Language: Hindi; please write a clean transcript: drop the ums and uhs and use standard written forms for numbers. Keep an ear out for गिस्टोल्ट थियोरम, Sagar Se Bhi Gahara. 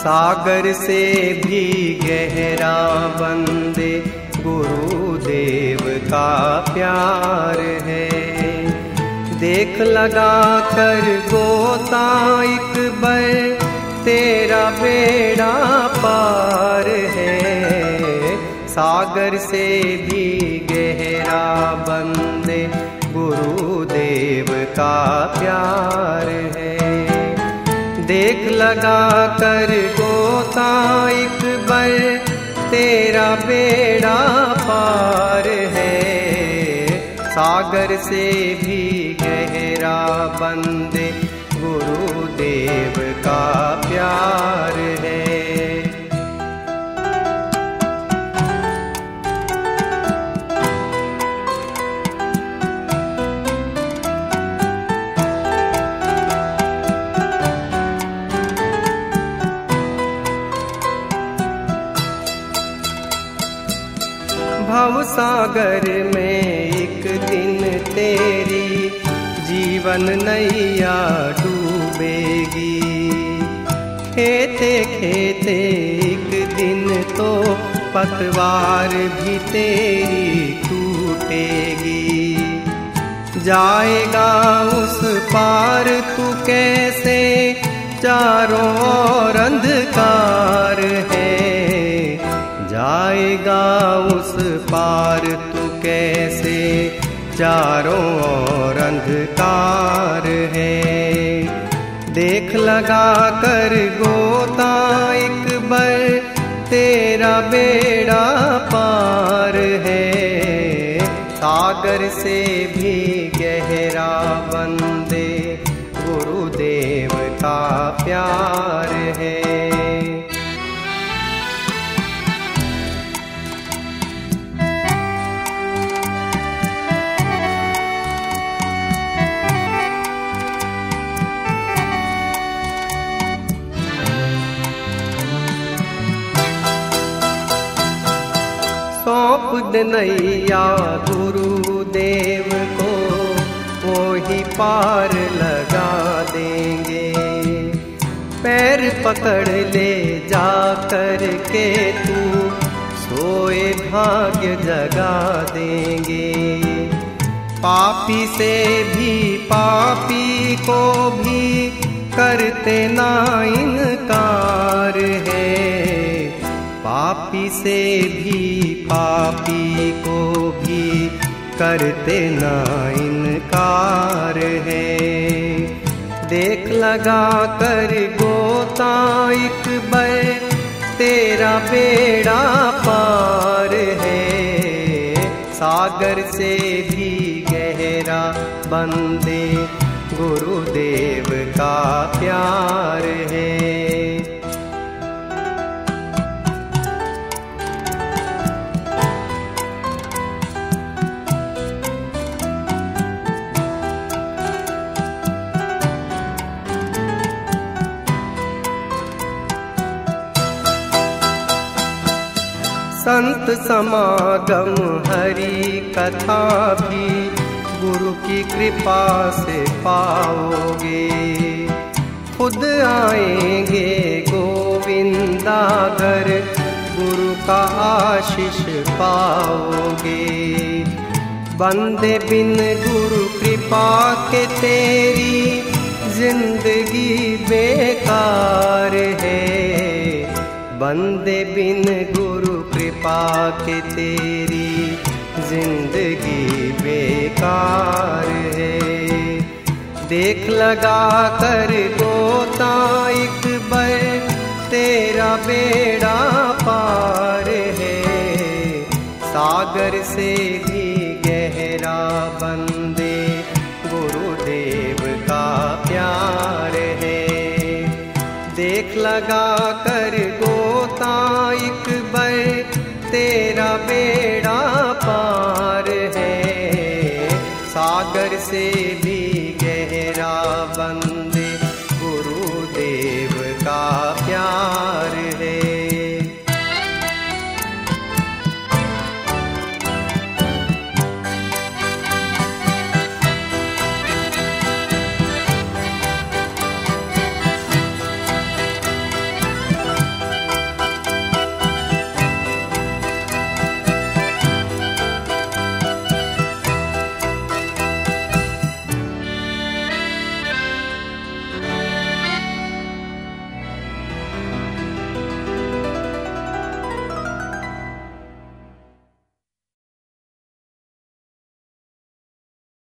सागर से भी गहरा बंदे गुरुदेव का प्यार है। देख लगा कर गोता एक बर तेरा बेड़ा पार है। सागर से भी गहरा बंदे गुरुदेव का प्यार है। देख लगा कर गोता एक बर तेरा बेड़ा पार है। सागर से भी गहरा बंदे गुरुदेव का प्यार है। भवसागर में एक दिन तेरी जीवन नैया डूबेगी। खेते खेते एक दिन तो पतवार भी तेरी टूटेगी। जाएगा उस पार तू कैसे, चारों ओर अंधकार है। जाएगा उस पार तू कैसे, चारों ओर अंधकार है। देख लगा कर गोता एक बर तेरा बेड़ा पार है। सागर से भी गहरा बंदे गुरुदेव का प्यार है। सौंप दे नैया गुरुदेव को, वो ही पार लगा देंगे। पैर पकड़ ले जा कर के तू, सोए भाग्य जगा देंगे। पापी से भी पापी को भी करते ना इनकार है। पापी से भी पापी को भी करते ना इनकार है। देख लगा कर गोता एक बर तेरा बेड़ा पार है। सागर से भी गहरा बंदे गुरुदेव का प्यार है। संत समागम हरि कथा भी गुरु की कृपा से पाओगे। खुद आएंगे गोविंदा घर, गुरु का आशीष पाओगे। बंदे बिन गुरु कृपा के तेरी जिंदगी बेकार है। बंदे बिन गुरु कृपा के तेरी जिंदगी बेकार है। देख लगा कर गोता एक बर तेरा बेड़ा पार है। सागर से भी गहरा बंदे गुरुदेव का प्यार है। देख लगा कर गोता एक बर तेरा बेड़ा पार है। सागर से भी गहरा बंद